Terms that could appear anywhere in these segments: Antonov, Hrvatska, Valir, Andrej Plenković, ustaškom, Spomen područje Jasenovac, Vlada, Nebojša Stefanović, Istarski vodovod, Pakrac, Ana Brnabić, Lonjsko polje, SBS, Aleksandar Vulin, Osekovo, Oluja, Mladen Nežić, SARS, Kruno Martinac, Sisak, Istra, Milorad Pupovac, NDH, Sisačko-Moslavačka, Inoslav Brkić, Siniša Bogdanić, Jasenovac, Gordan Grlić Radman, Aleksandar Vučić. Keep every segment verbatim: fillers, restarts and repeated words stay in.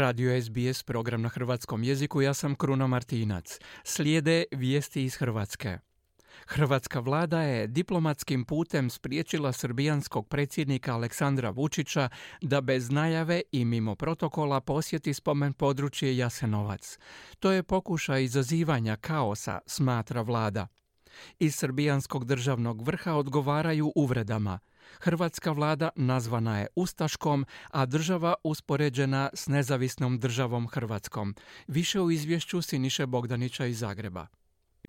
Radio S B S, program na hrvatskom jeziku, ja sam Kruno Martinac. Slijede vijesti iz Hrvatske. Hrvatska vlada je diplomatskim putem spriječila srbijanskog predsjednika Aleksandra Vučića da bez najave i mimo protokola posjeti spomen područje Jasenovac. To je pokušaj izazivanja kaosa, smatra vlada. Iz srbijanskog državnog vrha odgovaraju uvredama. Hrvatska vlada nazvana je ustaškom, a država uspoređena s nezavisnom državom Hrvatskom. Više u izvješću Siniše Bogdanića iz Zagreba.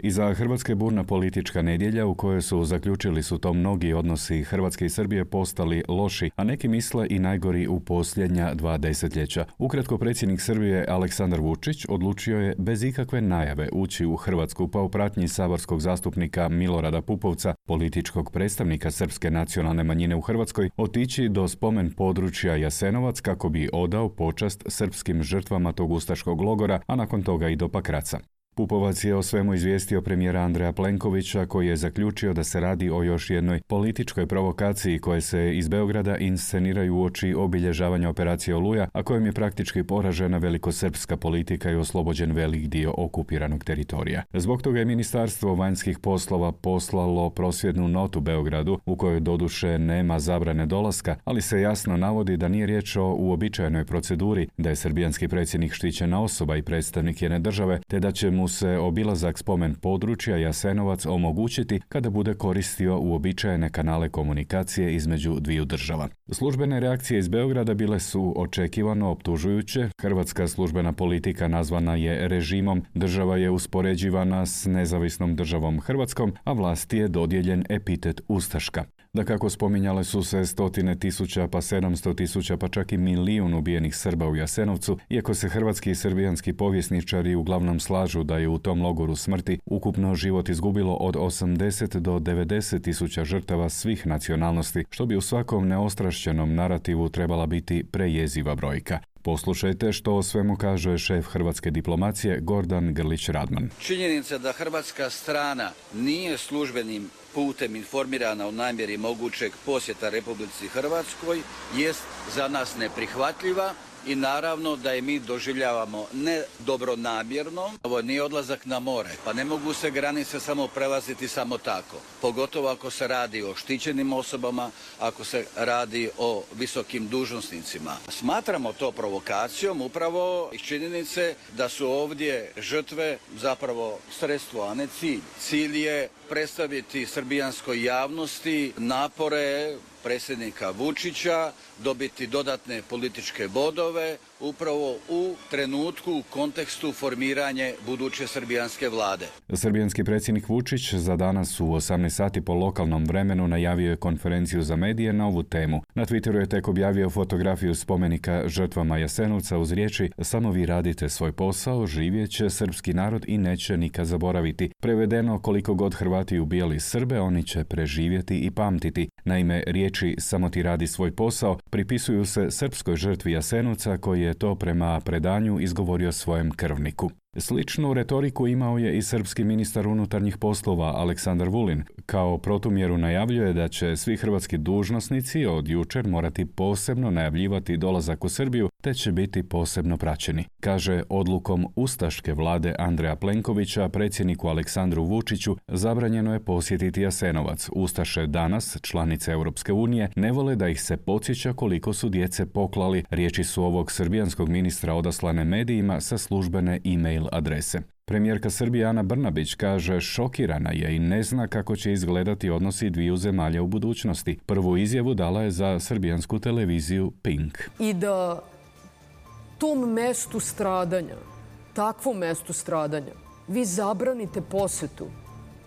Iza Hrvatske burna politička nedjelja u kojoj su zaključili su to mnogi odnosi Hrvatske i Srbije postali loši, a neki misle i najgori u posljednja dva desetljeća. Ukratko, predsjednik Srbije Aleksandar Vučić odlučio je bez ikakve najave ući u Hrvatsku, pa u pratnji saborskog zastupnika Milorada Pupovca, političkog predstavnika srpske nacionalne manjine u Hrvatskoj, otići do spomen područja Jasenovac kako bi odao počast srpskim žrtvama tog ustaškog logora, a nakon toga i do Pakraca. Pupovac je o svemu izvijestio premijera Andreja Plenkovića, koji je zaključio da se radi o još jednoj političkoj provokaciji koje se iz Beograda insceniraju u oči obilježavanja operacije Oluja, a kojom je praktički poražena velikosrpska politika i oslobođen velik dio okupiranog teritorija. Zbog toga je Ministarstvo vanjskih poslova poslalo prosvjednu notu Beogradu, u kojoj doduše nema zabrane dolaska, ali se jasno navodi da nije riječ o uobičajenoj proceduri, da je srbijanski predsjednik štićena osoba i predstavnik jedne države, te da će mu se obilazak spomen područja Jasenovac omogućiti kada bude koristio uobičajene kanale komunikacije između dviju država. Službene reakcije iz Beograda bile su očekivano optužujuće. Hrvatska službena politika nazvana je režimom, država je uspoređivana s nezavisnom državom Hrvatskom, a vlasti je dodijeljen epitet ustaška. Dakako, spominjale su se stotine tisuća, pa sedamsto tisuća, pa čak i milijun ubijenih Srba u Jasenovcu, iako se hrvatski i srbijanski povjesničari uglavnom slažu da je u tom logoru smrti ukupno život izgubilo od osamdeset do devedeset tisuća žrtava svih nacionalnosti, što bi u svakom neostrašćenom narativu trebala biti prejeziva brojka. Poslušajte što o svemu kaže šef hrvatske diplomacije Gordan Grlić Radman. Činjenica da hrvatska strana nije službenim putem informirana o namjeri mogućeg posjeta Republici Hrvatskoj jest za nas neprihvatljiva i naravno da je mi doživljavamo ne dobronamjerno. Ovo nije odlazak na more, pa ne mogu se granice samo prelaziti samo tako, pogotovo ako se radi o štićenim osobama, ako se radi o visokim dužnosnicima. Smatramo to provokacijom upravo iz činjenice da su ovdje žrtve zapravo sredstvo, a ne cilj. Cilj je predstaviti srbijanskoj javnosti napore predsjednika Vučića, dobiti dodatne političke bodove upravo u trenutku u kontekstu formiranja buduće srbijanske vlade. Srbijanski predsjednik Vučić za danas u osamnaest sati po lokalnom vremenu najavio je konferenciju za medije na ovu temu. Na Twitteru je tek objavio fotografiju spomenika žrtvama Jasenovca uz riječi: "Samo vi radite svoj posao, živjet će srpski narod i neće nikad zaboraviti." Prevedeno, koliko god Hrvati ubijali Srbe, oni će preživjeti i pamtiti. Naime, riječi "samo ti radi svoj posao" pripisuju se srpskoj žrtvi Jasenovca, koji je to prema predanju izgovorio svojem krvniku. Sličnu retoriku imao je i srpski ministar unutarnjih poslova Aleksandar Vulin. Kao protumjeru najavljuje da će svi hrvatski dužnosnici od jučer morati posebno najavljivati dolazak u Srbiju, te će biti posebno praćeni. Kaže, odlukom ustaške vlade Andreja Plenkovića predsjedniku Aleksandru Vučiću zabranjeno je posjetiti Jasenovac. Ustaše danas, članice Europske unije, ne vole da ih se podsjeća koliko su djece poklali. Riječi su ovog srbijanskog ministra odaslane medijima sa službene e-mail adrese. Premijerka Srbije Ana Brnabić kaže šokirana je i ne zna kako će izgledati odnosi dviju zemalja u budućnosti. Prvu izjavu dala je za srbijansku televiziju Pink. I da tom mestu stradanja, takvom mestu stradanja, vi zabranite posetu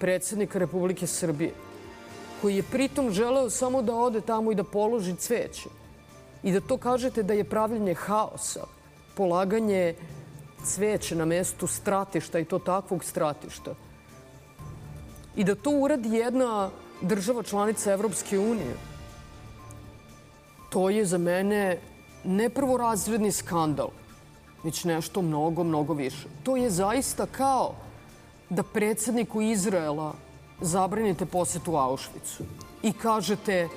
predsjednika Republike Srbije, koji je pritom želeo samo da ode tamo i da položi cveće. I da to kažete da je pravljenje haosa, polaganje cveće na mjestu stratišta, i to takvog stratišta. I da to uradi jedna država članica Evropske unije, to je za mene ne prvorazredni skandal, već nešto mnogo, mnogo više. To je zaista kao da predsjedniku Izraela zabranite posjetu Auschwitzu i kažete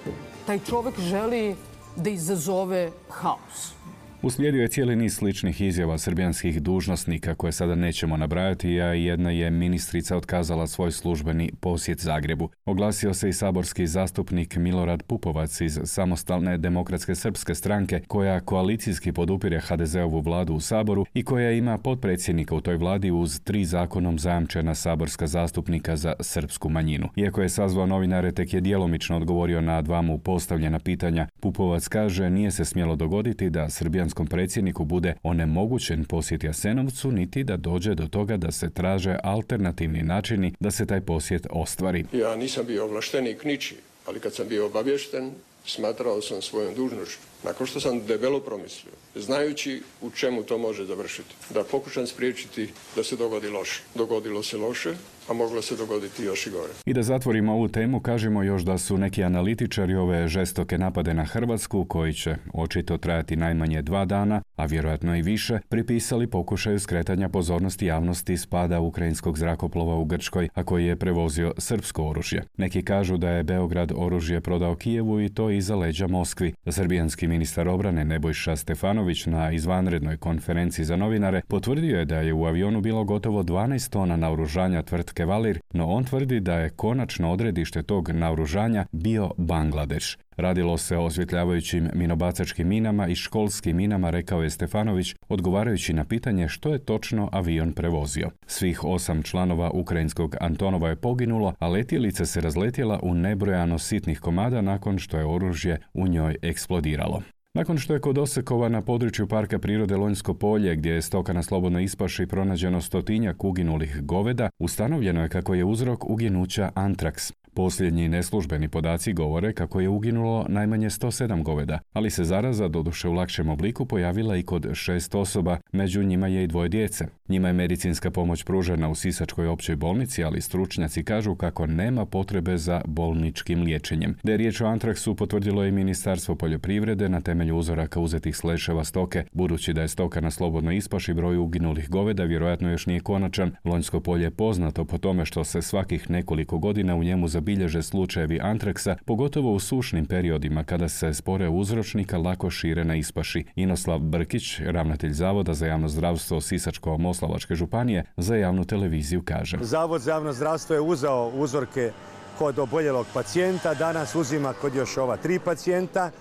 taj čovjek želi da izazove haos. Uslijedio je cijeli niz sličnih izjava srbijanskih dužnosnika koje sada nećemo nabrajati, a jedna je ministrica otkazala svoj službeni posjet Zagrebu. Oglasio se i saborski zastupnik Milorad Pupovac iz Samostalne demokratske srpske stranke, koja koalicijski podupire ha de zeovu vladu u Saboru i koja ima potpredsjednika u toj vladi uz tri zakonom zajamčena saborska zastupnika za srpsku manjinu. Iako je sazvao novinare, tek je djelomično odgovorio na dva mu postavljena pitanja. Pupovac kaže nije se smjelo dogoditi da srbijanskom predsjedniku bude onemogućen posjet Jasenovcu, niti da dođe do toga da se traže alternativni načini da se taj posjet ostvari. Ja nisam bio ovlaštenik ničiji, ali kad sam bio obavješten, smatrao sam svojom dužnošću, nakon što sam debelo promislio, znajući u čemu to može završiti, da pokušam spriječiti da se dogodi loše. Dogodilo se loše, a moglo se dogoditi još i gore. I da zatvorimo ovu temu, kažemo još da su neki analitičari ove žestoke napade na Hrvatsku, koji će očito trajati najmanje dva dana, a vjerojatno i više, pripisali pokušaju skretanja pozornosti javnosti spada ukrajinskog zrakoplova u Grčkoj, a koji je prevozio srpsko oružje. Neki kažu da je Beograd oružje prodao Kijevu i to iza leđa Moskvi. Srbijanski ministar obrane Nebojša Stefanović na izvanrednoj konferenciji za novinare potvrdio je da je u avionu bilo gotovo dvanaest tona naoružanja tvrtke Valir, no on tvrdi da je konačno odredište tog naoružanja bio Bangladeš. Radilo se o osvjetljavajućim minobacačkim minama i školskim minama, rekao je Stefanović, odgovarajući na pitanje što je točno avion prevozio. Svih osam članova ukrajinskog Antonova je poginulo, a letjelica se razletjela u nebrojano sitnih komada nakon što je oružje u njoj eksplodiralo. Nakon što je kod Osekova na području parka prirode Lonjsko polje, gdje je stoka na slobodnoj ispaši pronađeno stotinjak uginulih goveda, ustanovljeno je kako je uzrok uginuća antraks. Posljednji neslužbeni podaci govore kako je uginulo najmanje sto sedam goveda, ali se zaraza, doduše u lakšem obliku, pojavila i kod šest osoba, među njima je i dvoje djece. Njima je medicinska pomoć pružena u Sisačkoj općoj bolnici, ali stručnjaci kažu kako nema potrebe za bolničkim liječenjem. Da je riječ o antraksu potvrdilo je Ministarstvo poljoprivrede na temelju uzoraka uzetih s leševa stoke. Budući da je stoka na slobodnoj ispaši, broj uginulih goveda vjerojatno još nije konačan. Lonjsko polje je poznato po tome što se svakih nekoliko godina u njemu bilježe slučajevi antraksa, pogotovo u sušnim periodima kada se spore uzročnika lako šire na ispaši. Inoslav Brkić, ravnatelj Zavoda za javno zdravstvo Sisačko-Moslavačke županije, za javnu televiziju kaže. Zavod za javno zdravstvo je uzeo uzorke kod oboljelog pacijenta, danas uzima kod još ova tri pacijenta.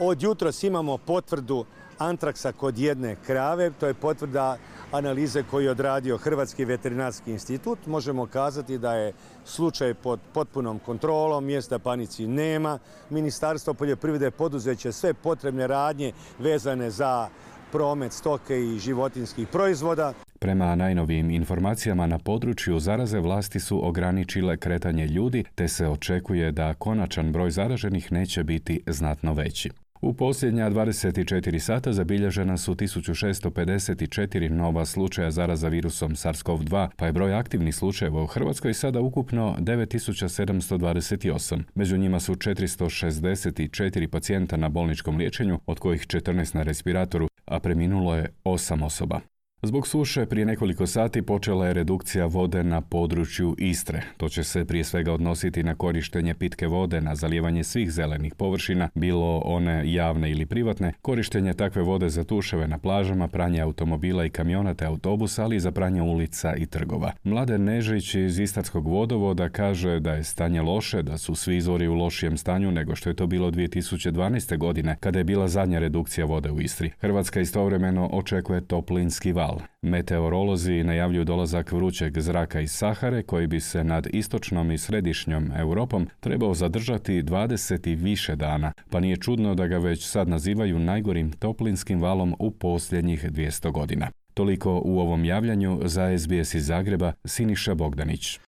Od jutros imamo potvrdu antraksa kod jedne krave, to je potvrda analize koju je odradio Hrvatski veterinarski institut. Možemo kazati da je slučaj pod potpunom kontrolom, mjesta panici nema. Ministarstvo poljoprivrede poduzeće sve potrebne radnje vezane za promet stoke i životinjskih proizvoda. Prema najnovijim informacijama, na području zaraze vlasti su ograničile kretanje ljudi, te se očekuje da konačan broj zaraženih neće biti znatno veći. U posljednja dvadeset četiri sata zabilježena su tisuću šesto pedeset četiri nova slučaja zaraza virusom SARS kov dva, pa je broj aktivnih slučajeva u Hrvatskoj sada ukupno devet tisuća sedamsto dvadeset osam. Među njima su četiristo šezdeset četiri pacijenta na bolničkom liječenju, od kojih četrnaest na respiratoru, a preminulo je osam osoba. Zbog suše prije nekoliko sati počela je redukcija vode na području Istre. To će se prije svega odnositi na korištenje pitke vode, na zalijevanje svih zelenih površina, bilo one javne ili privatne, korištenje takve vode za tuševe na plažama, pranje automobila i kamiona te autobusa, ali i za pranje ulica i trgova. Mladen Nežić iz Istarskog vodovoda kaže da je stanje loše, da su svi izvori u lošijem stanju nego što je to bilo dvije tisuće dvanaeste godine, kada je bila zadnja redukcija vode u Istri. Hrvatska istovremeno očekuje toplinski val. Meteorolozi najavljuju dolazak vrućeg zraka iz Sahare, koji bi se nad istočnom i središnjom Europom trebao zadržati dvadeset i više dana, pa nije čudno da ga već sad nazivaju najgorim toplinskim valom u posljednjih dvjesto godina. Toliko u ovom javljanju. Za es be es iz Zagreba, Siniša Bogdanić.